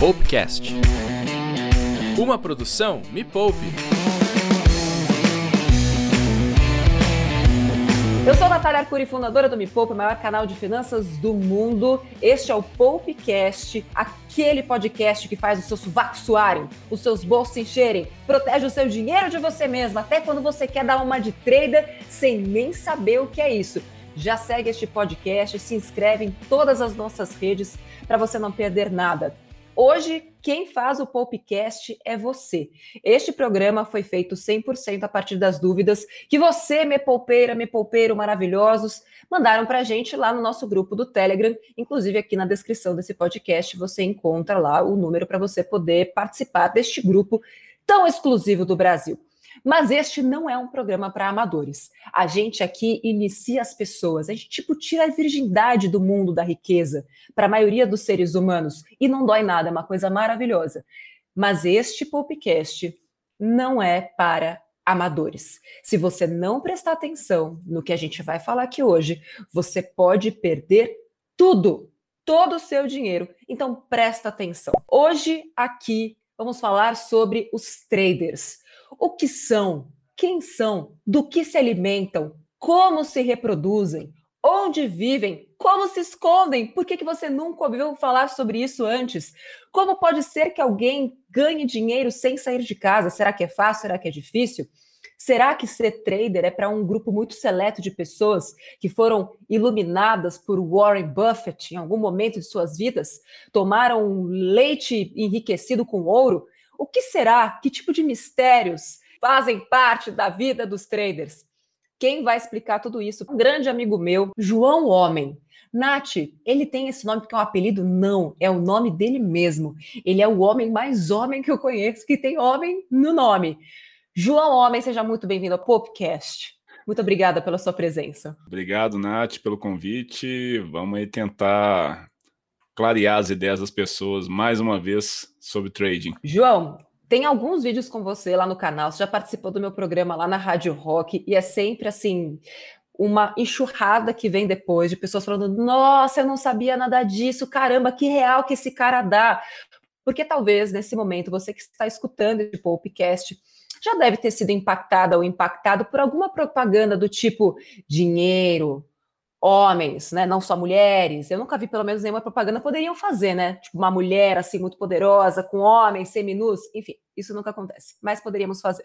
PoupeCast, uma produção Me Poupe. Eu sou Natália Arcuri, fundadora do Me Poupe, o maior canal de finanças do mundo. Este é o PoupeCast, aquele podcast que faz o seu sovaco suarem, os seus bolsos se encherem, protege o seu dinheiro de você mesma, até quando você quer dar uma de trader sem nem saber o que é isso. Já segue este podcast, se inscreve em todas as nossas redes para você não perder nada. Hoje, quem faz o PoupeCast é você. Este programa foi feito 100% a partir das dúvidas que você, me poupeiro maravilhosos, mandaram para a gente lá no nosso grupo do Telegram. Inclusive, aqui na descrição desse podcast, você encontra lá o número para você poder participar deste grupo tão exclusivo do Brasil. Mas este não é um programa para amadores. A gente aqui inicia as pessoas, a gente tira a virgindade do mundo da riqueza para a maioria dos seres humanos e não dói nada, é uma coisa maravilhosa. Mas este PoupeCast não é para amadores. Se você não prestar atenção no que a gente vai falar aqui hoje, você pode perder tudo, todo o seu dinheiro. Então presta atenção. Hoje aqui vamos falar sobre os traders. O que são, quem são, do que se alimentam, como se reproduzem, onde vivem, como se escondem, por que você nunca ouviu falar sobre isso antes? Como pode ser que alguém ganhe dinheiro sem sair de casa? Será que é fácil? Será que é difícil? Será que ser trader é para um grupo muito seleto de pessoas que foram iluminadas por Warren Buffett em algum momento de suas vidas? Tomaram leite enriquecido com ouro? O que será? Que tipo de mistérios fazem parte da vida dos traders? Quem vai explicar tudo isso? Um grande amigo meu, João Homem. Nath, ele tem esse nome porque é um apelido? Não, é o nome dele mesmo. Ele é o homem mais homem que eu conheço, que tem homem no nome. João Homem, seja muito bem-vindo ao PoupeCast. Muito obrigada pela sua presença. Obrigado, Nath, pelo convite. Vamos aí tentar clarear as ideias das pessoas, mais uma vez, sobre trading. João, tem alguns vídeos com você lá no canal, você já participou do meu programa lá na Rádio Rock, e é sempre, assim, uma enxurrada que vem depois de pessoas falando, nossa, eu não sabia nada disso, caramba, que real que esse cara dá. Porque talvez, nesse momento, você que está escutando esse PoupeCast já deve ter sido impactada ou impactado por alguma propaganda do tipo dinheiro, homens, né? Não só mulheres. Eu nunca vi, pelo menos, nenhuma propaganda. Poderiam fazer, né? Tipo, uma mulher, assim, muito poderosa, com homens, seminus. Enfim, isso nunca acontece. Mas poderíamos fazer.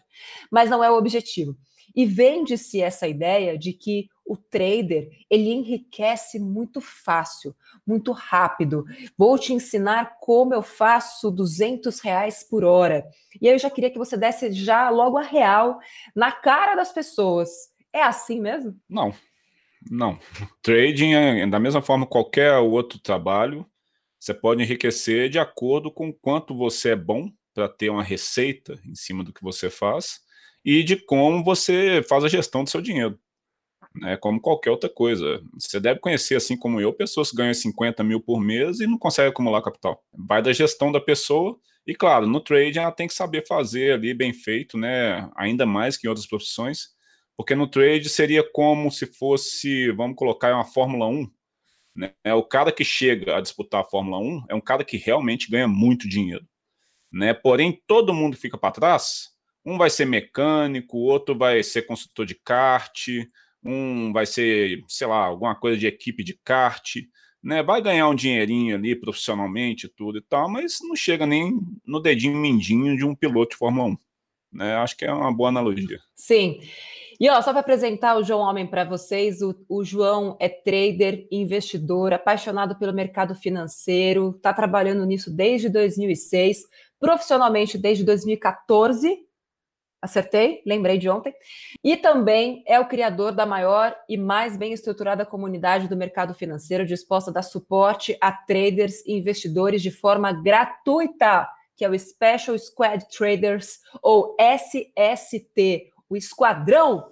Mas não é o objetivo. E vende-se essa ideia de que o trader, ele enriquece muito fácil, muito rápido. Vou te ensinar como eu faço R$200 por hora. E eu já queria que você desse já logo a real na cara das pessoas. É assim mesmo? Não. Não. Trading é, da mesma forma, qualquer outro trabalho, você pode enriquecer de acordo com quanto você é bom para ter uma receita em cima do que você faz e de como você faz a gestão do seu dinheiro. É como qualquer outra coisa. Você deve conhecer, assim como eu, pessoas que ganham 50 mil por mês e não conseguem acumular capital. Vai da gestão da pessoa e, claro, no trading ela tem que saber fazer ali bem feito, né? Ainda mais que em outras profissões. Porque no trade seria como se fosse, vamos colocar, uma Fórmula 1. Né? O cara que chega a disputar a Fórmula 1 é um cara que realmente ganha muito dinheiro. Né? Porém, todo mundo fica para trás. Um vai ser mecânico, o outro vai ser consultor de kart, um vai ser, sei lá, alguma coisa de equipe de kart. Né? Vai ganhar um dinheirinho ali profissionalmente, tudo e tal, mas não chega nem no dedinho mindinho de um piloto de Fórmula 1. Né? Acho que é uma boa analogia. Sim. E ó, só para apresentar o João Homem para vocês, o João é trader, investidor, apaixonado pelo mercado financeiro, está trabalhando nisso desde 2006, profissionalmente desde 2014, acertei, lembrei de ontem, e também é o criador da maior e mais bem estruturada comunidade do mercado financeiro, disposta a dar suporte a traders e investidores de forma gratuita, que é o Special Squad Traders, ou SST, o esquadrão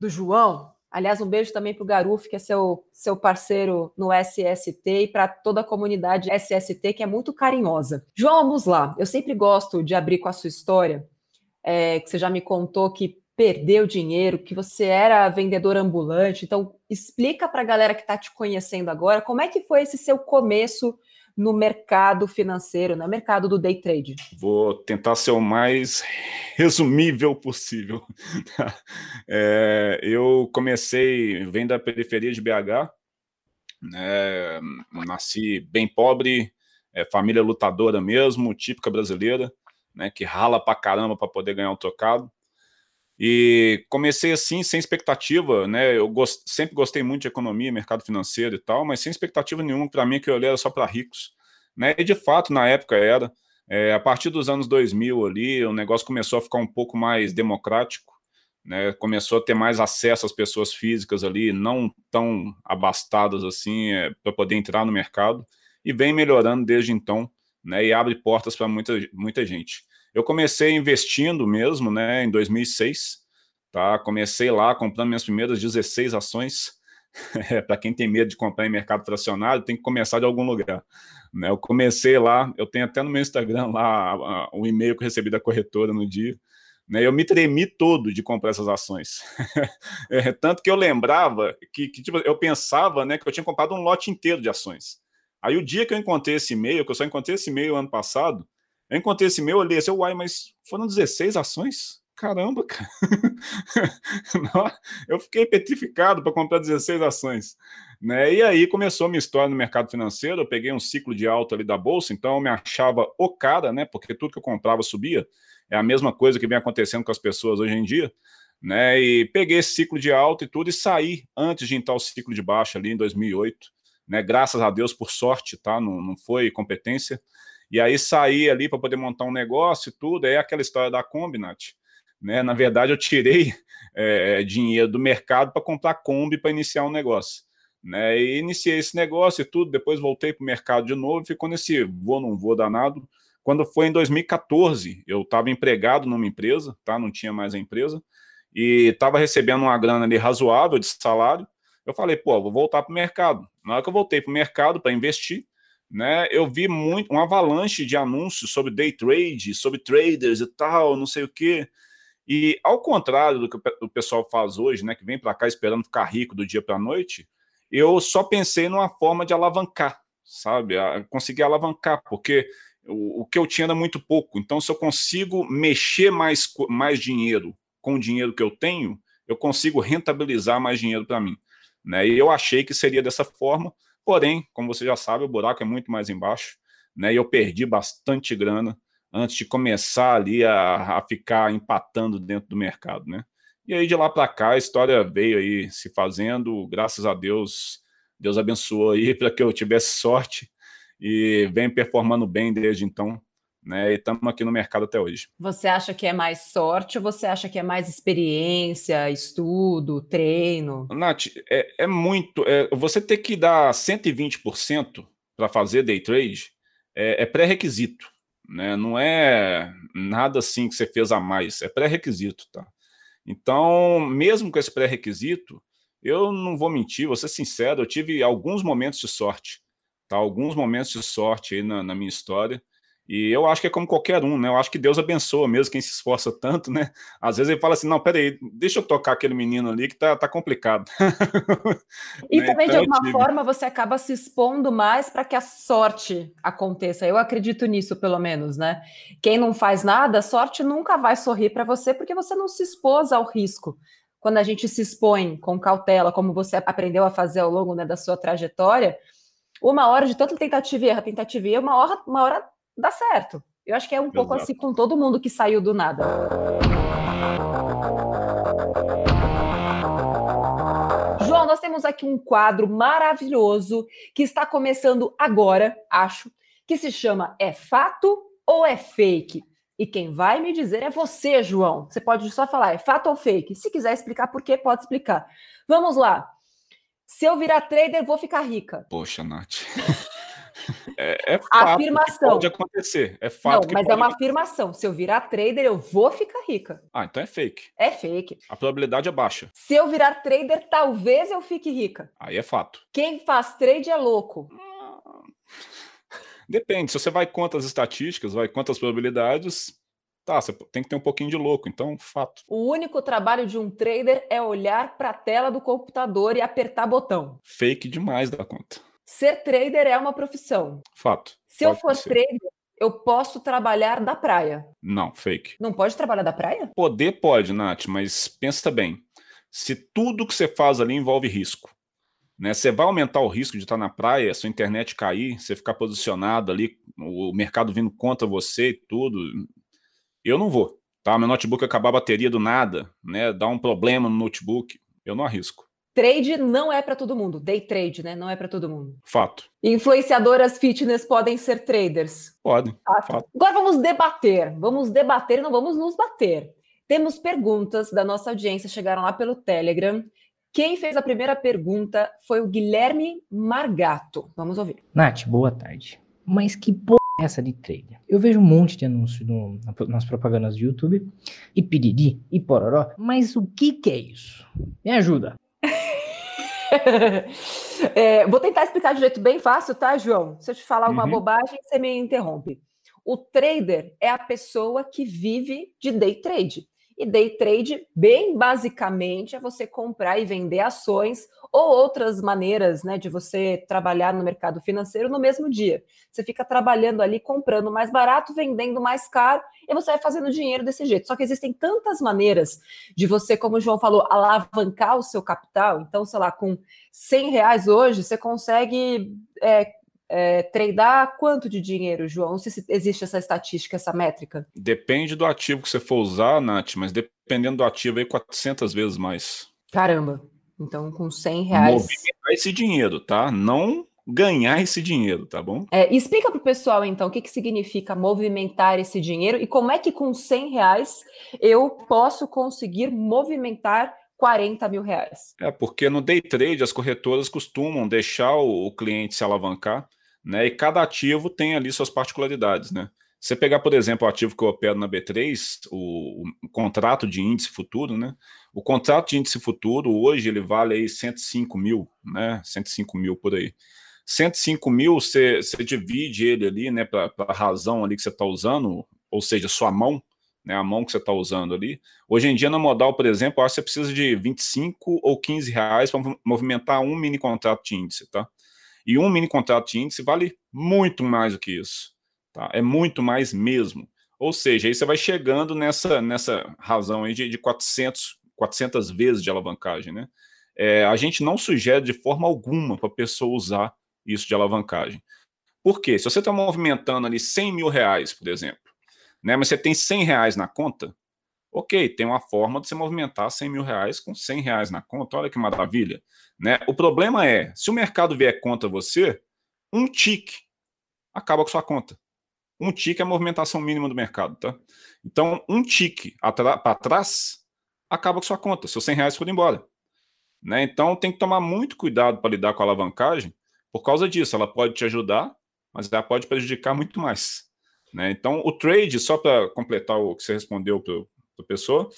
do João. Aliás, um beijo também para o Garuf, que é seu parceiro no SST, e para toda a comunidade SST, que é muito carinhosa. João, vamos lá. Eu sempre gosto de abrir com a sua história, que você já me contou que perdeu dinheiro, que você era vendedor ambulante. Então, explica para a galera que está te conhecendo agora como é que foi esse seu começo no mercado financeiro, no mercado do day trade? Vou tentar ser o mais resumível possível. Eu comecei, venho da periferia de BH, nasci bem pobre, família lutadora mesmo, típica brasileira, que rala pra caramba pra poder ganhar um trocado. E comecei assim, sem expectativa, Eu sempre gostei muito de economia, mercado financeiro e tal, mas sem expectativa nenhuma. Para mim, que eu olhei era só para ricos, E de fato, na época era. A partir dos anos 2000 ali, o negócio começou a ficar um pouco mais democrático, Começou a ter mais acesso às pessoas físicas ali, não tão abastadas assim, para poder entrar no mercado. E vem melhorando desde então, E abre portas para muita gente. Eu comecei investindo mesmo, em 2006, Comecei lá comprando minhas primeiras 16 ações. Para quem tem medo de comprar em mercado fracionário, tem que começar de algum lugar. Eu comecei lá, eu tenho até no meu Instagram lá o e-mail que eu recebi da corretora no dia. Eu me tremi todo de comprar essas ações. Tanto que eu lembrava, que eu pensava que eu tinha comprado um lote inteiro de ações. Aí o dia que eu encontrei esse e-mail, que eu só encontrei esse e-mail ano passado, eu encontrei esse meu, olhei assim, uai, mas foram 16 ações? Caramba, cara. Eu fiquei petrificado para comprar 16 ações. E aí começou a minha história no mercado financeiro, eu peguei um ciclo de alta ali da Bolsa, então eu me achava o cara, porque tudo que eu comprava subia, é a mesma coisa que vem acontecendo com as pessoas hoje em dia, e peguei esse ciclo de alta e tudo, e saí antes de entrar o ciclo de baixa ali em 2008, graças a Deus, por sorte, não foi competência. E aí saí ali para poder montar um negócio e tudo, é aquela história da Kombi, Nath. Na verdade, eu tirei dinheiro do mercado para comprar Kombi para iniciar um negócio. E iniciei esse negócio e tudo, depois voltei para o mercado de novo, ficou nesse vou, não vou danado. Quando foi em 2014, eu estava empregado numa empresa, não tinha mais a empresa, e estava recebendo uma grana ali razoável de salário. Eu falei, vou voltar para o mercado. Na hora que eu voltei para o mercado para investir, eu vi muito, uma avalanche de anúncios sobre day trade, sobre traders e tal, não sei o quê. E ao contrário do que o pessoal faz hoje, que vem para cá esperando ficar rico do dia para a noite, eu só pensei numa forma de alavancar, sabe? Conseguir alavancar, porque o que eu tinha era muito pouco. Então, se eu consigo mexer mais dinheiro com o dinheiro que eu tenho, eu consigo rentabilizar mais dinheiro para mim. E eu achei que seria dessa forma. Porém, como você já sabe, o buraco é muito mais embaixo, E eu perdi bastante grana antes de começar ali a ficar empatando dentro do mercado, E aí, de lá para cá, a história veio aí se fazendo, graças a Deus, Deus abençoou aí para que eu tivesse sorte e vem performando bem desde então, E estamos aqui no mercado até hoje. Você acha que é mais sorte ou você acha que é mais experiência, estudo, treino? Nath, é muito... você ter que dar 120% para fazer day trade é pré-requisito, Não é nada assim que você fez a mais, é pré-requisito, Então, mesmo com esse pré-requisito, eu não vou mentir, vou ser sincero, eu tive alguns momentos de sorte, Alguns momentos de sorte aí na minha história. E eu acho que é como qualquer um, Eu acho que Deus abençoa mesmo quem se esforça tanto, Às vezes ele fala assim, não, peraí, deixa eu tocar aquele menino ali que tá complicado. E também, então, de alguma forma, você acaba se expondo mais para que a sorte aconteça. Eu acredito nisso, pelo menos, Quem não faz nada, a sorte nunca vai sorrir para você porque você não se expôs ao risco. Quando a gente se expõe com cautela, como você aprendeu a fazer ao longo da sua trajetória, uma hora de tanta tentativa e erro, uma hora dá certo. Eu acho que é um pouco assim com todo mundo que saiu do nada. João, nós temos aqui um quadro maravilhoso que está começando agora, acho, que se chama É Fato ou É Fake? E quem vai me dizer é você, João. Você pode só falar é fato ou fake. Se quiser explicar por quê, pode explicar. Vamos lá. Se eu virar trader, vou ficar rica. Poxa, Nath... É fato afirmação. Que pode acontecer. É fato. Não, que mas pode é uma acontecer. Afirmação. Se eu virar trader, eu vou ficar rica. Então é fake. É fake. A probabilidade é baixa. Se eu virar trader, talvez eu fique rica. Aí é fato. Quem faz trade é louco. Depende. Se você vai contra as estatísticas, vai contra as probabilidades, você tem que ter um pouquinho de louco. Então, fato. O único trabalho de um trader é olhar para a tela do computador e apertar botão. Fake demais da conta. Ser trader é uma profissão. Fato. Se eu for trader, eu posso trabalhar da praia. Não, fake. Não pode trabalhar da praia? Poder pode, Nath, mas pensa bem. Se tudo que você faz ali envolve risco, né? Você vai aumentar o risco de estar na praia, sua internet cair, você ficar posicionado ali, o mercado vindo contra você e tudo. Eu não vou, tá? Meu notebook acabar a bateria do nada, né? Dar um problema no notebook, eu não arrisco. Trade não é para todo mundo. Day trade, né? Não é para todo mundo. Fato. Influenciadoras fitness podem ser traders? Podem. Fato. Agora vamos debater. Vamos debater e não vamos nos bater. Temos perguntas da nossa audiência, chegaram lá pelo Telegram. Quem fez a primeira pergunta foi o Guilherme Margato. Vamos ouvir. Nath, boa tarde. Mas que porra é essa de trader? Eu vejo um monte de anúncio nas propagandas do YouTube. E piriri, e pororó. Mas o que é isso? Me ajuda. Vou tentar explicar de um jeito bem fácil, tá, João? Se eu te falar uma bobagem, você me interrompe. O trader é a pessoa que vive de day trade. E day trade, bem basicamente, é você comprar e vender ações ou outras maneiras, né, de você trabalhar no mercado financeiro no mesmo dia. Você fica trabalhando ali, comprando mais barato, vendendo mais caro, e você vai fazendo dinheiro desse jeito. Só que existem tantas maneiras de você, como o João falou, alavancar o seu capital. Então, sei lá, com R$100 hoje, você consegue tradar quanto de dinheiro, João? Não sei se existe essa estatística, essa métrica. Depende do ativo que você for usar, Nath, mas dependendo do ativo, aí 400 vezes mais. Caramba! Então, com R$100... Movimentar esse dinheiro, tá? Não ganhar esse dinheiro, tá bom? E explica para o pessoal, então, o que significa movimentar esse dinheiro e como é que com R$100 eu posso conseguir movimentar R$40 mil. Porque no day trade, as corretoras costumam deixar o cliente se alavancar, né? E cada ativo tem ali suas particularidades, né? Você pegar, por exemplo, o ativo que eu opero na B3, o contrato de índice futuro, né? O contrato de índice futuro hoje ele vale aí 105 mil, né? 105 mil por aí. 105 mil você divide ele ali, né? Para a razão ali que você está usando, ou seja, sua mão, né? A mão que você está usando ali. Hoje em dia, na Modal, por exemplo, eu acho que você precisa de 25 ou R$15 para movimentar um mini contrato de índice, tá? E um mini contrato de índice vale muito mais do que isso. Tá, é muito mais mesmo. Ou seja, aí você vai chegando nessa razão aí de 400 vezes de alavancagem, né? A gente não sugere de forma alguma para a pessoa usar isso de alavancagem. Por quê? Se você está movimentando ali R$100 mil, por exemplo, né, mas você tem R$100 na conta, ok, tem uma forma de você movimentar R$100 mil com R$100 na conta, olha que maravilha. Né? O problema é, se o mercado vier contra você, um tique acaba com sua conta. Um tique é a movimentação mínima do mercado, tá? Então, um tique para trás acaba com sua conta, seus R$100 foram embora. Né? Então, tem que tomar muito cuidado para lidar com a alavancagem por causa disso. Ela pode te ajudar, mas ela pode prejudicar muito mais. Né? Então, o trade, só para completar o que você respondeu para a pessoa,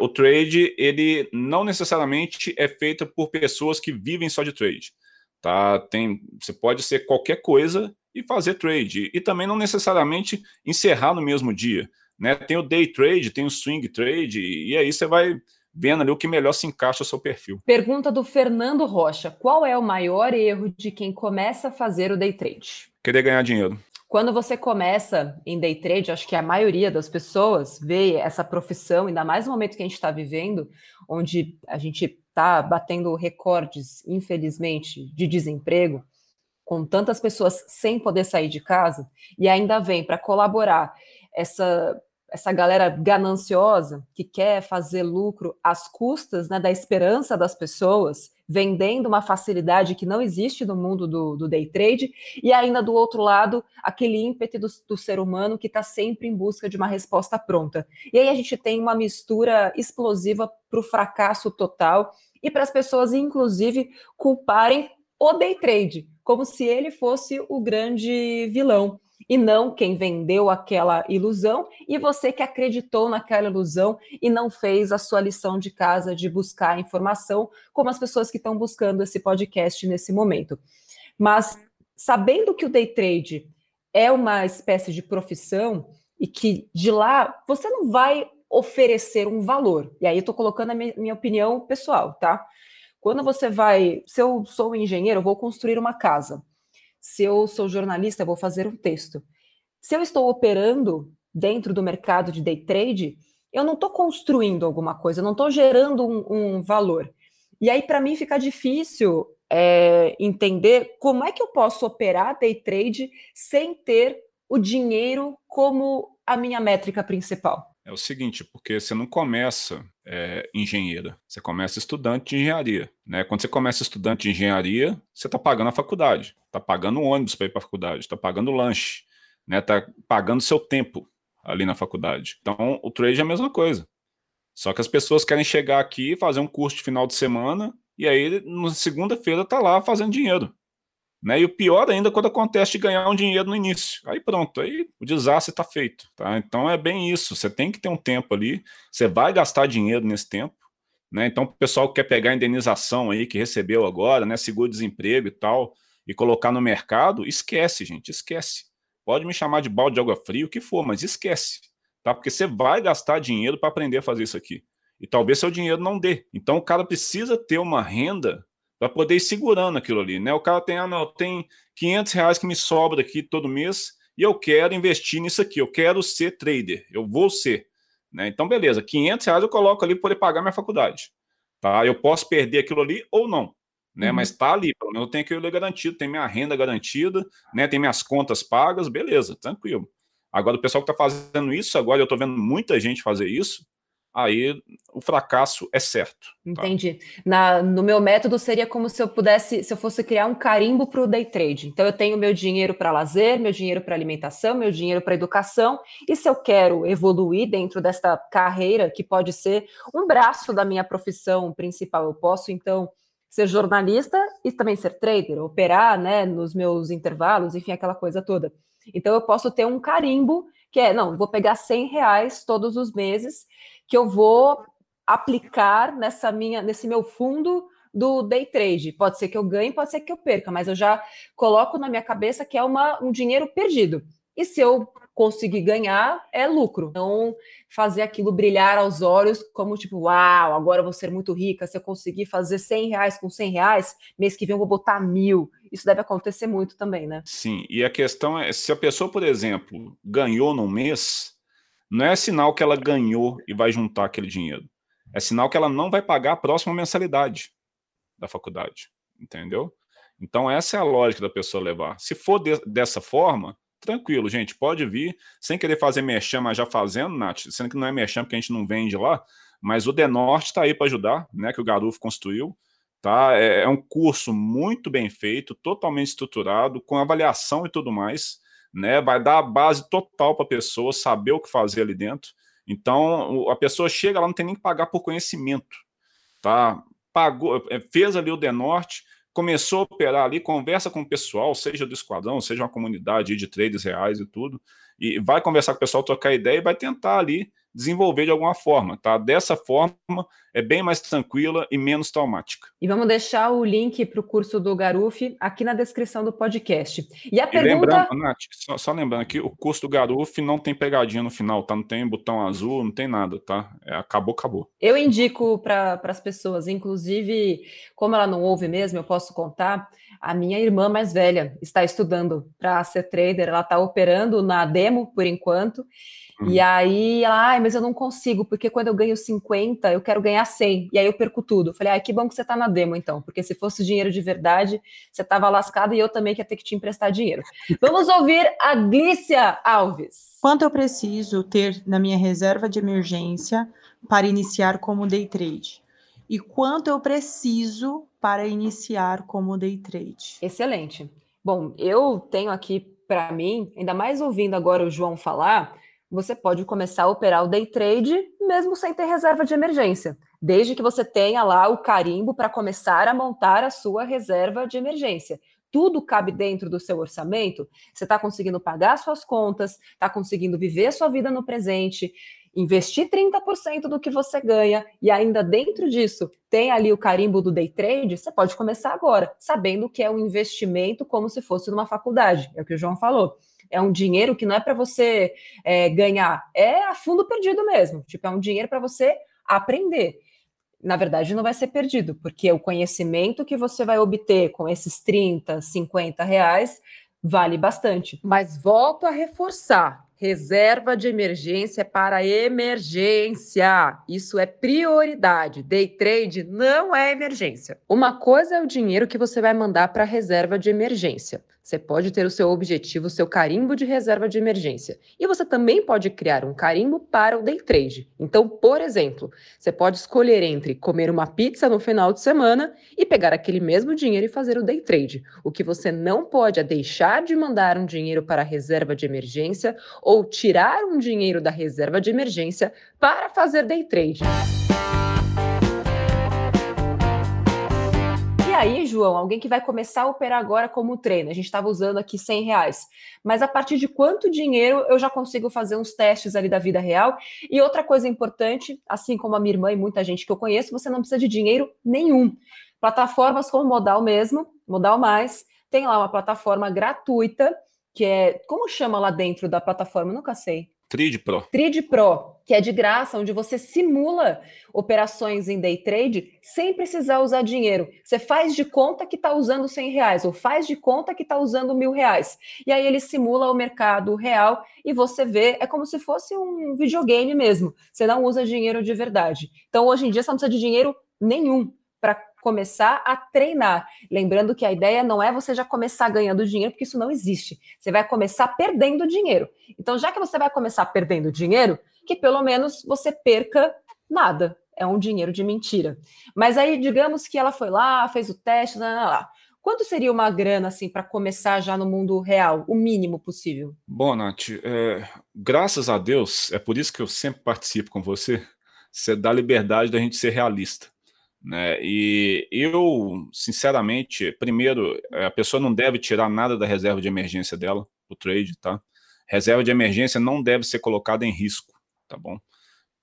o trade ele não necessariamente é feito por pessoas que vivem só de trade. Tá? Você pode ser qualquer coisa e fazer trade, e também não necessariamente encerrar no mesmo dia, né? Tem o day trade, tem o swing trade, e aí você vai vendo ali o que melhor se encaixa no seu perfil. Pergunta do Fernando Rocha, qual é o maior erro de quem começa a fazer o day trade? Querer ganhar dinheiro. Quando você começa em day trade, acho que a maioria das pessoas vê essa profissão, ainda mais no momento que a gente está vivendo, onde a gente está batendo recordes, infelizmente, de desemprego, com tantas pessoas sem poder sair de casa, e ainda vem para colaborar essa galera gananciosa que quer fazer lucro às custas, né, da esperança das pessoas, vendendo uma facilidade que não existe no mundo do day trade, e ainda do outro lado, aquele ímpeto do ser humano que está sempre em busca de uma resposta pronta. E aí a gente tem uma mistura explosiva para o fracasso total, e para as pessoas, inclusive, culparem o day trade, como se ele fosse o grande vilão, e não quem vendeu aquela ilusão, e você que acreditou naquela ilusão e não fez a sua lição de casa de buscar informação, como as pessoas que estão buscando esse podcast nesse momento. Mas sabendo que o day trade é uma espécie de profissão, e que de lá você não vai oferecer um valor, e aí eu estou colocando a minha opinião pessoal, tá? Quando você vai... Se eu sou um engenheiro, eu vou construir uma casa. Se eu sou jornalista, eu vou fazer um texto. Se eu estou operando dentro do mercado de day trade, eu não estou construindo alguma coisa, eu não estou gerando um valor. E aí, para mim, fica difícil entender como é que eu posso operar day trade sem ter o dinheiro como a minha métrica principal. É o seguinte, porque você não começa engenheira, você começa estudante de engenharia, né? Quando você começa estudante de engenharia, você está pagando a faculdade, está pagando um ônibus para ir para a faculdade, está pagando lanche, né? Está pagando seu tempo ali na faculdade. Então, o trade é a mesma coisa. Só que as pessoas querem chegar aqui, fazer um curso de final de semana, e aí, na segunda-feira, está lá fazendo dinheiro. Né? E o pior ainda quando acontece de ganhar um dinheiro no início. Aí pronto, aí o desastre está feito. Tá? Então é bem isso, você tem que ter um tempo ali, você vai gastar dinheiro nesse tempo. Né? Então o pessoal que quer pegar a indenização aí que recebeu agora, né? Seguro-desemprego e tal, e colocar no mercado, esquece, gente, esquece. Pode me chamar de balde de água fria, o que for, mas esquece. Tá? Porque você vai gastar dinheiro para aprender a fazer isso aqui. E talvez seu dinheiro não dê. Então o cara precisa ter uma renda para poder ir segurando aquilo ali, né? O cara tem, tem R$500 que me sobra aqui todo mês e eu quero investir nisso aqui, eu quero ser trader, eu vou ser, né? Então, beleza, R$500 eu coloco ali para poder pagar minha faculdade, tá? Eu posso perder aquilo ali ou não, né? Mas tá ali, pelo menos eu tenho aquilo garantido, tem minha renda garantida, né? Tem minhas contas pagas, beleza, tranquilo. Agora, o pessoal que tá fazendo isso agora, eu tô vendo muita gente fazer isso, aí o fracasso é certo. Entendi. Tá? No meu método seria como se eu pudesse, se eu fosse criar um carimbo para o day trade. Então eu tenho meu dinheiro para lazer, meu dinheiro para alimentação, meu dinheiro para educação, e se eu quero evoluir dentro desta carreira, que pode ser um braço da minha profissão principal, eu posso então ser jornalista e também ser trader, operar, né, nos meus intervalos, enfim, aquela coisa toda. Então eu posso ter um carimbo que é, não, vou pegar R$100 todos os meses, que eu vou aplicar nesse meu fundo do day trade. Pode ser que eu ganhe, pode ser que eu perca, mas eu já coloco na minha cabeça que é um dinheiro perdido. E se eu conseguir ganhar, é lucro. Não fazer aquilo brilhar aos olhos como tipo, uau, agora eu vou ser muito rica, se eu conseguir fazer R$100 com R$100, mês que vem eu vou botar 1.000. Isso deve acontecer muito também, né? Sim, e a questão é, se a pessoa, por exemplo, ganhou num mês, não é sinal que ela ganhou e vai juntar aquele dinheiro. É sinal que ela não vai pagar a próxima mensalidade da faculdade, entendeu? Então essa é a lógica da pessoa levar. Se for dessa forma, tranquilo, gente, pode vir, sem querer fazer merchan, mas já fazendo, Nath, sendo que não é merchan porque a gente não vende lá, mas o The North está aí para ajudar, né, que o Garuf construiu, tá? É um curso muito bem feito, totalmente estruturado, com avaliação e tudo mais, né, vai dar a base total para a pessoa saber o que fazer ali dentro. Então, a pessoa chega lá, não tem nem que pagar por conhecimento. Tá? Pagou, fez ali o The North, começou a operar ali, conversa com o pessoal, seja do esquadrão, seja uma comunidade de traders reais e tudo, e vai conversar com o pessoal, trocar ideia e vai tentar ali desenvolver de alguma forma, tá? Dessa forma é bem mais tranquila e menos traumática. E vamos deixar o link para o curso do Garuf aqui na descrição do podcast. E a pergunta... lembrando, Nath, só lembrando aqui, o curso do Garuf não tem pegadinha no final, tá? Não tem botão azul, não tem nada, tá? Acabou. Eu indico para as pessoas, inclusive, como ela não ouve mesmo, eu posso contar, a minha irmã mais velha está estudando para ser trader, ela está operando na demo por enquanto. E aí ela, mas eu não consigo, porque quando eu ganho 50, eu quero ganhar 100, e aí eu perco tudo. Eu falei, que bom que você tá na demo então, porque se fosse dinheiro de verdade, você tava lascado e eu também que ia ter que te emprestar dinheiro. Vamos ouvir a Glícia Alves. Quanto eu preciso ter na minha reserva de emergência para iniciar como day trade? E quanto eu preciso para iniciar como day trade? Excelente. Bom, eu tenho aqui para mim, ainda mais ouvindo agora o João falar, você pode começar a operar o day trade mesmo sem ter reserva de emergência, desde que você tenha lá o carimbo para começar a montar a sua reserva de emergência. Tudo cabe dentro do seu orçamento, você está conseguindo pagar suas contas, está conseguindo viver sua vida no presente, investir 30% do que você ganha e ainda dentro disso tem ali o carimbo do day trade, você pode começar agora, sabendo que é um investimento como se fosse numa faculdade, é o que o João falou. É um dinheiro que não é para você ganhar, é a fundo perdido mesmo. Tipo, é um dinheiro para você aprender. na verdade, não vai ser perdido, porque o conhecimento que você vai obter com esses 30, 50 reais vale bastante. Mas volto a reforçar, reserva de emergência para emergência. Isso é prioridade. Day trade não é emergência. Uma coisa é o dinheiro que você vai mandar para a reserva de emergência. Você pode ter o seu objetivo, o seu carimbo de reserva de emergência. E você também pode criar um carimbo para o day trade. Então, por exemplo, você pode escolher entre comer uma pizza no final de semana e pegar aquele mesmo dinheiro e fazer o day trade. O que você não pode é deixar de mandar um dinheiro para a reserva de emergência ou tirar um dinheiro da reserva de emergência para fazer day trade. E aí, João, alguém que vai começar a operar agora como treino, a gente estava usando aqui 100 reais, mas a partir de quanto dinheiro eu já consigo fazer uns testes ali da vida real? E outra coisa importante, assim como a minha irmã e muita gente que eu conheço, você não precisa de dinheiro nenhum. Plataformas como Modal mesmo, Modal Mais, tem lá uma plataforma gratuita, que é, como chama lá dentro da plataforma? Eu nunca sei. Trade Pro. Trade Pro, que é de graça, onde você simula operações em day trade sem precisar usar dinheiro. Você faz de conta que está usando 100 reais ou faz de conta que está usando 1.000 reais. E aí ele simula o mercado real e você vê, é como se fosse um videogame mesmo. Você não usa dinheiro de verdade. Então, hoje em dia, você não precisa de dinheiro nenhum para começar a treinar. Lembrando que a ideia não é você já começar ganhando dinheiro, porque isso não existe. Você vai começar perdendo dinheiro. Então, já que você vai começar perdendo dinheiro, que pelo menos você perca nada. É um dinheiro de mentira. Mas aí, digamos que ela foi lá, fez o teste, lá. Quanto seria uma grana, assim, para começar já no mundo real? O mínimo possível? Bom, Nath, graças a Deus, é por isso que eu sempre participo com você, você dá liberdade da gente ser realista. Né? E eu, sinceramente, primeiro, a pessoa não deve tirar nada da reserva de emergência dela, o trade, tá? Reserva de emergência não deve ser colocada em risco, tá bom?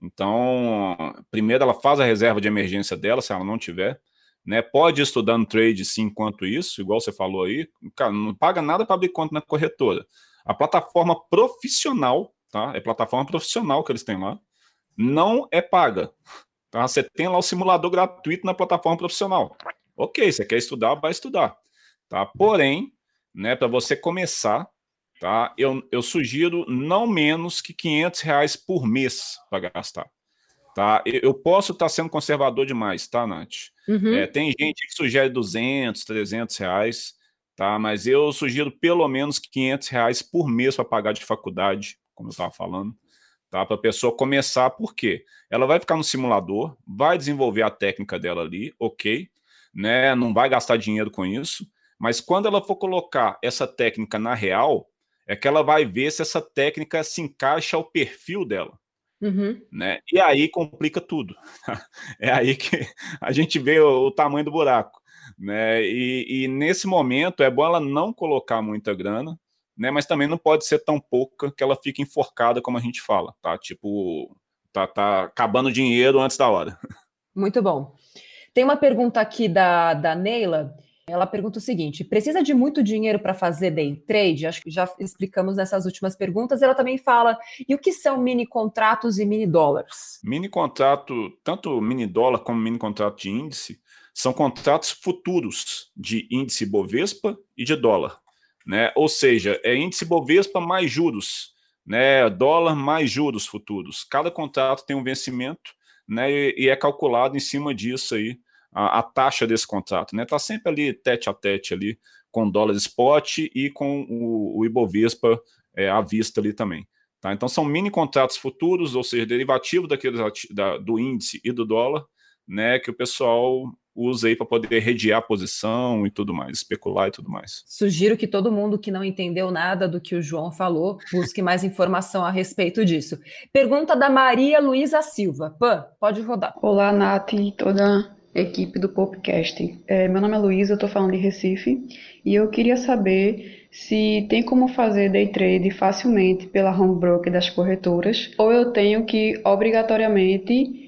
Então, primeiro ela faz a reserva de emergência dela, se ela não tiver, né? Pode ir estudando trade, sim, enquanto isso, igual você falou aí, cara, não paga nada para abrir conta na corretora. A plataforma profissional, tá? É plataforma profissional que eles têm lá, não é paga. Tá? Você tem lá o simulador gratuito na plataforma profissional. Ok, você quer estudar, vai estudar. Tá? Porém, né, para você começar, tá, eu sugiro não menos que R$500 por mês para gastar. Tá? Eu posso estar sendo conservador demais, tá, Nath? Uhum. Tem gente que sugere 200, R$300, tá? Mas eu sugiro pelo menos R$500 por mês para pagar de faculdade, como eu estava falando. Tá, para a pessoa começar, por quê? Ela vai ficar no simulador, vai desenvolver a técnica dela ali, ok, né? Não vai gastar dinheiro com isso, mas quando ela for colocar essa técnica na real, é que ela vai ver se essa técnica se encaixa ao perfil dela. Uhum. Né? E aí complica tudo. É aí que a gente vê o tamanho do buraco. Né? E nesse momento é bom ela não colocar muita grana, né, mas também não pode ser tão pouca que ela fique enforcada, como a gente fala, tá? Tipo, tá acabando dinheiro antes da hora. Muito bom. Tem uma pergunta aqui da Neila, ela pergunta o seguinte, precisa de muito dinheiro para fazer day trade? Acho que já explicamos nessas últimas perguntas. Ela também fala, e o que são mini contratos e mini dólares? Mini contrato, tanto mini dólar como mini contrato de índice, são contratos futuros de índice Bovespa e de dólar. Né? Ou seja, é índice Bovespa mais juros, né? Dólar mais juros futuros. Cada contrato tem um vencimento, né? E é calculado em cima disso aí, a taxa desse contrato. Está sempre ali tete a tete ali, com dólar spot e com o Ibovespa à vista ali também. Tá? Então são mini contratos futuros, ou seja, derivativo do índice e do dólar, né? Que o pessoal usa aí para poder redear a posição e tudo mais, especular e tudo mais. Sugiro que todo mundo que não entendeu nada do que o João falou, busque mais informação a respeito disso. Pergunta da Maria Luísa Silva. Pan, pode rodar. Olá, Nath e toda a equipe do PoupeCast. Meu nome é Luísa, eu estou falando de Recife e eu queria saber se tem como fazer day trade facilmente pela home broker das corretoras ou eu tenho que obrigatoriamente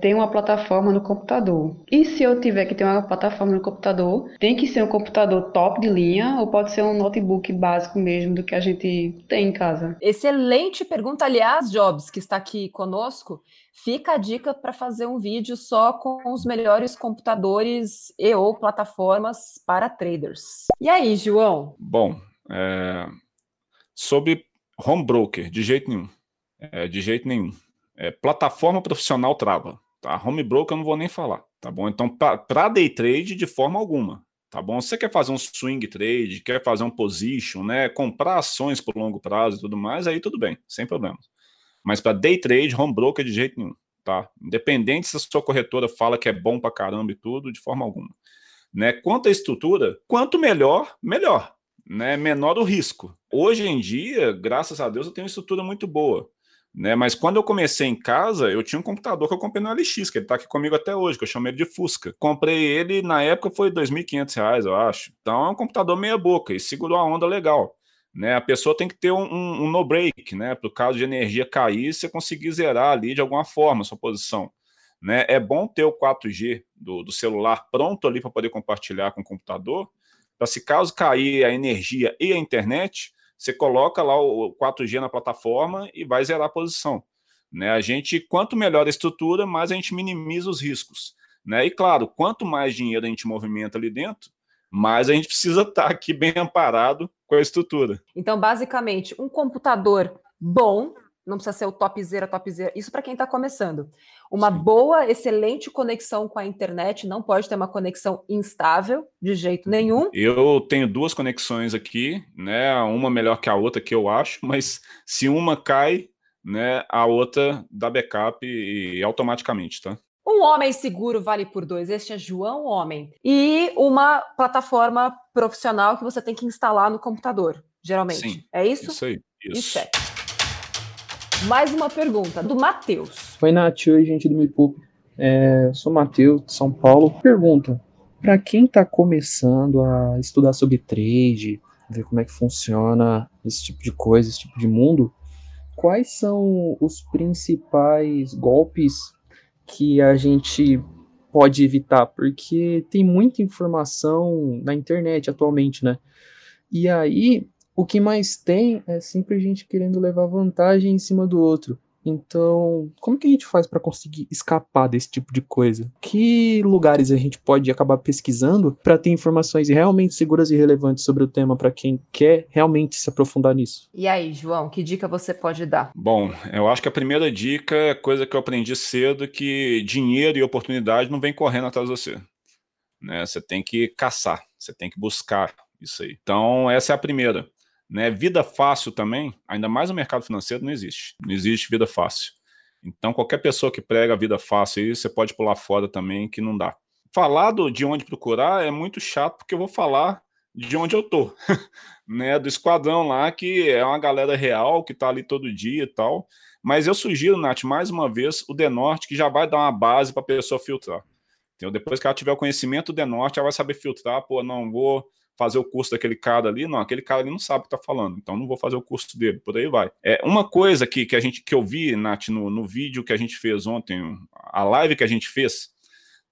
ter uma plataforma no computador. E se eu tiver que ter uma plataforma no computador, tem que ser um computador top de linha ou pode ser um notebook básico mesmo do que a gente tem em casa? Excelente pergunta. Aliás, Jobs, que está aqui conosco, fica a dica para fazer um vídeo só com os melhores computadores e ou plataformas para traders. E aí, João? Bom, sobre home broker, de jeito nenhum. De jeito nenhum. Plataforma profissional trava, tá? Home broker eu não vou nem falar, tá bom? Então, para day trade, de forma alguma, tá bom? Você quer fazer um swing trade, quer fazer um position, né? Comprar ações por longo prazo e tudo mais, aí tudo bem, sem problema. Mas para day trade, home broker, de jeito nenhum, tá? Independente se a sua corretora fala que é bom pra caramba e tudo, de forma alguma, né? Quanto à estrutura, quanto melhor, melhor, né? Menor o risco. Hoje em dia, graças a Deus, eu tenho uma estrutura muito boa, né? Mas quando eu comecei em casa, eu tinha um computador que eu comprei no LX, que ele tá aqui comigo até hoje, que eu chamei ele de Fusca. Comprei ele, na época, foi R$2.500, eu acho. Então, é um computador meia boca e segurou a onda legal, né? A pessoa tem que ter um no-break, né? Pro caso de energia cair, você conseguir zerar ali de alguma forma a sua posição, né? É bom ter o 4G do celular pronto ali para poder compartilhar com o computador, para se caso cair a energia e a internet, você coloca lá o 4G na plataforma e vai zerar a posição, né? A gente, quanto melhor a estrutura, mais a gente minimiza os riscos, né? E claro, quanto mais dinheiro a gente movimenta ali dentro, mais a gente precisa estar aqui bem amparado com a estrutura. Então, basicamente, um computador bom, não precisa ser o topzera, isso para quem está começando. Uma boa, excelente conexão com a internet, não pode ter uma conexão instável de jeito nenhum. Eu tenho duas conexões aqui, né? Uma melhor que a outra, que eu acho, mas se uma cai, né, a outra dá backup e automaticamente, tá? Um homem seguro vale por dois. Este é João Homem. E uma plataforma profissional que você tem que instalar no computador, geralmente. Sim, é isso? Isso aí. Isso. Mais uma pergunta, do Matheus. Oi, Nath. Oi, gente do Me Poupe. Sou Matheus, de São Paulo. Pergunta, para quem está começando a estudar sobre trade, ver como é que funciona esse tipo de coisa, esse tipo de mundo, quais são os principais golpes que a gente pode evitar? Porque tem muita informação na internet atualmente, né? E aí, o que mais tem é sempre a gente querendo levar vantagem em cima do outro. Então, como que a gente faz para conseguir escapar desse tipo de coisa? Que lugares a gente pode acabar pesquisando para ter informações realmente seguras e relevantes sobre o tema para quem quer realmente se aprofundar nisso? E aí, João, que dica você pode dar? Bom, eu acho que a primeira dica é coisa que eu aprendi cedo, que dinheiro e oportunidade não vem correndo atrás de você, né? Você tem que caçar, você tem que buscar isso aí. Então, essa é a primeira. Né? Vida fácil também, ainda mais no mercado financeiro, não existe. Não existe vida fácil. Então, qualquer pessoa que prega vida fácil, aí, você pode pular fora também, que não dá. Falar de onde procurar é muito chato, porque eu vou falar de onde eu tô. Né? Do esquadrão lá, que é uma galera real, que está ali todo dia e tal. Mas eu sugiro, Nath, mais uma vez, o The North, que já vai dar uma base para a pessoa filtrar. Então, depois que ela tiver o conhecimento do The North, ela vai saber filtrar, pô, não vou fazer o curso daquele cara ali, não, aquele cara ali não sabe o que está falando, então não vou fazer o curso dele, por aí vai. Uma coisa que eu vi, Nath, no vídeo que a gente fez ontem, a live que a gente fez,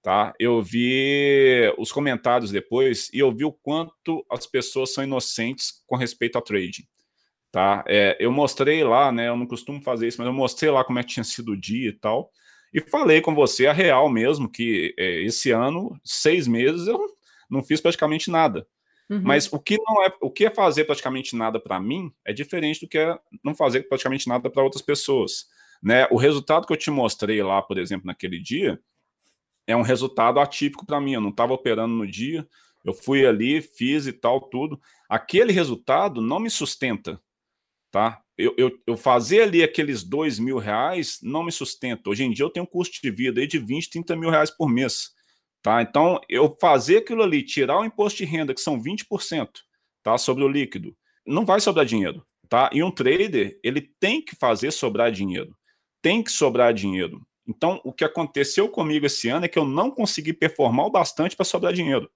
tá? Eu vi os comentários depois e eu vi o quanto as pessoas são inocentes com respeito a trading, tá? Eu mostrei lá, né, eu não costumo fazer isso, mas eu mostrei lá como é que tinha sido o dia e tal, e falei com você a real mesmo, que esse ano, 6 meses, eu não fiz praticamente nada. Mas o que é fazer praticamente nada para mim é diferente do que é não fazer praticamente nada para outras pessoas, né? O resultado que eu te mostrei lá, por exemplo, naquele dia, é um resultado atípico para mim. Eu não estava operando no dia, eu fui ali, fiz e tal, tudo. Aquele resultado não me sustenta, tá? Eu fazer ali aqueles R$2.000 não me sustenta. Hoje em dia eu tenho um custo de vida aí de 20, 30 mil reais por mês. Tá, então, eu fazer aquilo ali, tirar o imposto de renda, que são 20%, tá, sobre o líquido, não vai sobrar dinheiro. Tá? E um trader, ele tem que fazer sobrar dinheiro. Tem que sobrar dinheiro. Então, o que aconteceu comigo esse ano é que eu não consegui performar o bastante para sobrar dinheiro.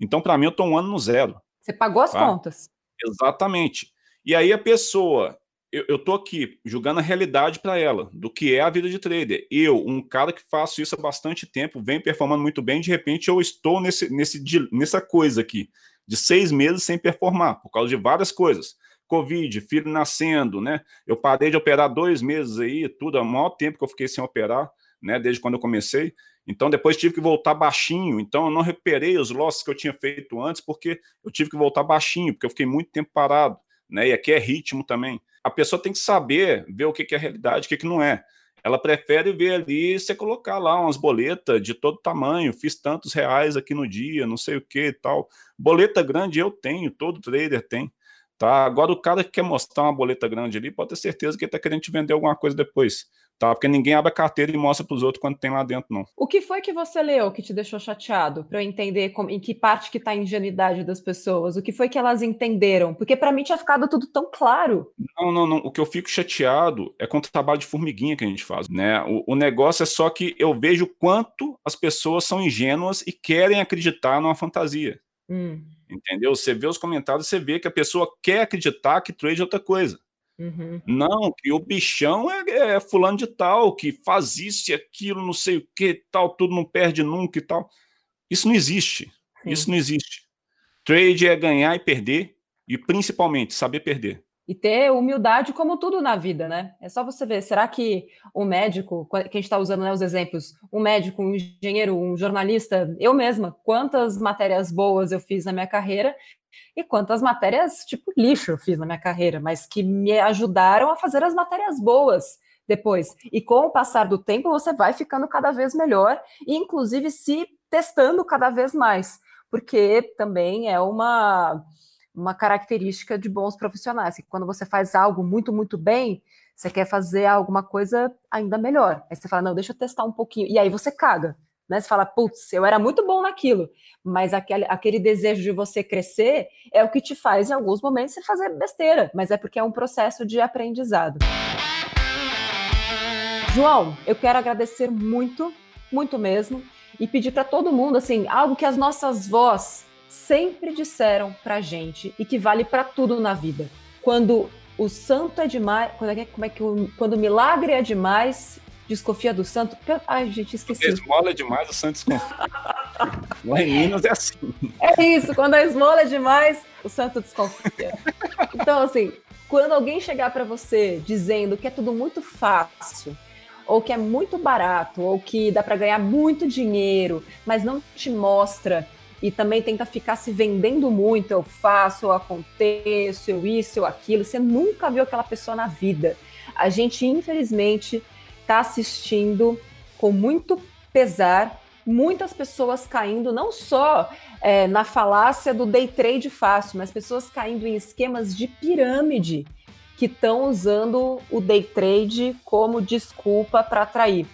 Então, para mim, eu estou um ano no zero. Você pagou as contas. Exatamente. E aí, a pessoa eu estou aqui julgando a realidade para ela, do que é a vida de trader. Eu, um cara que faço isso há bastante tempo, venho performando muito bem, de repente eu estou nessa coisa aqui, de 6 meses sem performar, por causa de várias coisas. Covid, filho nascendo, né? Eu parei de operar 2 meses aí, tudo, há o maior tempo que eu fiquei sem operar, né? Desde quando eu comecei. Então, depois tive que voltar baixinho. Então, eu não recuperei os losses que eu tinha feito antes, porque eu tive que voltar baixinho, porque eu fiquei muito tempo parado, né? E aqui é ritmo também. A pessoa tem que saber ver o que é realidade, o que não é. Ela prefere ver ali, você colocar lá umas boletas de todo tamanho, fiz tantos reais aqui no dia, não sei o que e tal. Boleta grande eu tenho, todo trader tem. Tá? Agora, o cara que quer mostrar uma boleta grande ali, pode ter certeza que ele está querendo te vender alguma coisa depois. Tá? Porque ninguém abre a carteira e mostra para os outros quando tem lá dentro, não. O que foi que você leu que te deixou chateado? Para eu entender em que parte que está a ingenuidade das pessoas. O que foi que elas entenderam? Porque para mim tinha ficado tudo tão claro. Não. O que eu fico chateado é com o trabalho de formiguinha que a gente faz, né? O negócio é só que eu vejo o quanto as pessoas são ingênuas e querem acreditar numa fantasia. Entendeu? Você vê os comentários, você vê que a pessoa quer acreditar que trade é outra coisa. Uhum. Não, que o bichão é fulano de tal, que faz isso e aquilo, não sei o que, tal, tudo não perde nunca e tal. Isso não existe. Sim. Isso não existe. Trade é ganhar e perder, e principalmente saber perder. E ter humildade como tudo na vida, né? É só você ver, será que um médico, que a gente está usando, né, os exemplos, um médico, um engenheiro, um jornalista, eu mesma, quantas matérias boas eu fiz na minha carreira e quantas matérias, tipo, lixo eu fiz na minha carreira, mas que me ajudaram a fazer as matérias boas depois. E com o passar do tempo, você vai ficando cada vez melhor e, inclusive, se testando cada vez mais, porque também é uma característica de bons profissionais, que quando você faz algo muito, muito bem, você quer fazer alguma coisa ainda melhor. Aí você fala, não, deixa eu testar um pouquinho. E aí você caga, né? Você fala, putz, eu era muito bom naquilo. Mas aquele desejo de você crescer é o que te faz, em alguns momentos, você fazer besteira. Mas é porque é um processo de aprendizado. João, eu quero agradecer muito, muito mesmo, e pedir para todo mundo, assim, algo que as nossas vozes sempre disseram pra gente e que vale pra tudo na vida. Quando o santo é demais, quando o milagre é demais, desconfia do santo. Ai, gente, esqueci. Quando a esmola é demais, o santo desconfia. Lá em Minas é assim. É isso, quando a esmola é demais, o santo desconfia. Então, assim, quando alguém chegar pra você dizendo que é tudo muito fácil, ou que é muito barato, ou que dá pra ganhar muito dinheiro, mas não te mostra, e também tenta ficar se vendendo muito, eu faço, eu aconteço, eu isso, eu aquilo, você nunca viu aquela pessoa na vida. A gente, infelizmente, está assistindo com muito pesar, muitas pessoas caindo, não só na falácia do day trade fácil, mas pessoas caindo em esquemas de pirâmide que estão usando o day trade como desculpa para atrair.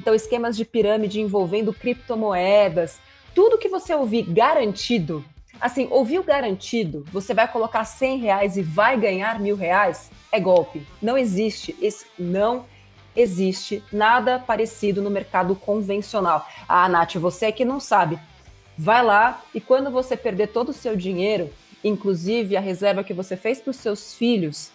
Então, esquemas de pirâmide envolvendo criptomoedas, tudo que você ouvir garantido, assim, ouviu garantido, você vai colocar R$100 e vai ganhar R$1.000, é golpe. Não existe, não existe nada parecido no mercado convencional. Ah, Nath, você é que não sabe. Vai lá e quando você perder todo o seu dinheiro, inclusive a reserva que você fez para os seus filhos,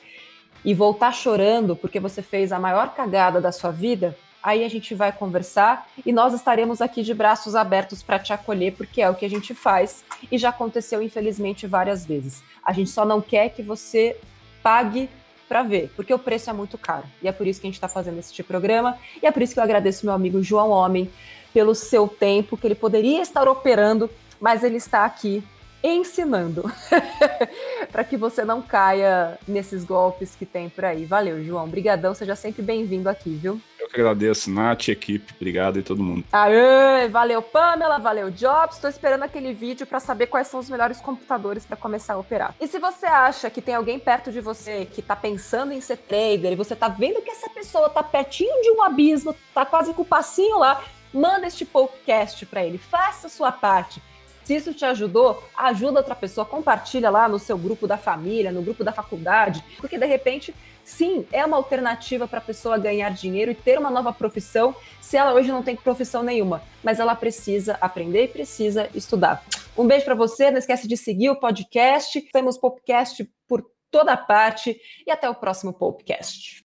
e voltar chorando porque você fez a maior cagada da sua vida, aí a gente vai conversar e nós estaremos aqui de braços abertos para te acolher, porque é o que a gente faz e já aconteceu, infelizmente, várias vezes. A gente só não quer que você pague para ver, porque o preço é muito caro. E é por isso que a gente está fazendo este programa e é por isso que eu agradeço meu amigo João Homem pelo seu tempo, que ele poderia estar operando, mas ele está aqui ensinando para que você não caia nesses golpes que tem por aí. Valeu, João. Brigadão, seja sempre bem-vindo aqui, viu? Eu que agradeço, Nath, equipe, obrigado e todo mundo. Aê, valeu, Pamela, valeu, Jobs. Estou esperando aquele vídeo para saber quais são os melhores computadores para começar a operar. E se você acha que tem alguém perto de você que está pensando em ser trader e você está vendo que essa pessoa está pertinho de um abismo, está quase com o passinho lá, manda este podcast para ele, faça a sua parte. Se isso te ajudou, ajuda outra pessoa, compartilha lá no seu grupo da família, no grupo da faculdade, porque de repente, sim, é uma alternativa para a pessoa ganhar dinheiro e ter uma nova profissão, se ela hoje não tem profissão nenhuma, mas ela precisa aprender e precisa estudar. Um beijo para você, não esquece de seguir o podcast, temos PoupeCast por toda parte e até o próximo PoupeCast.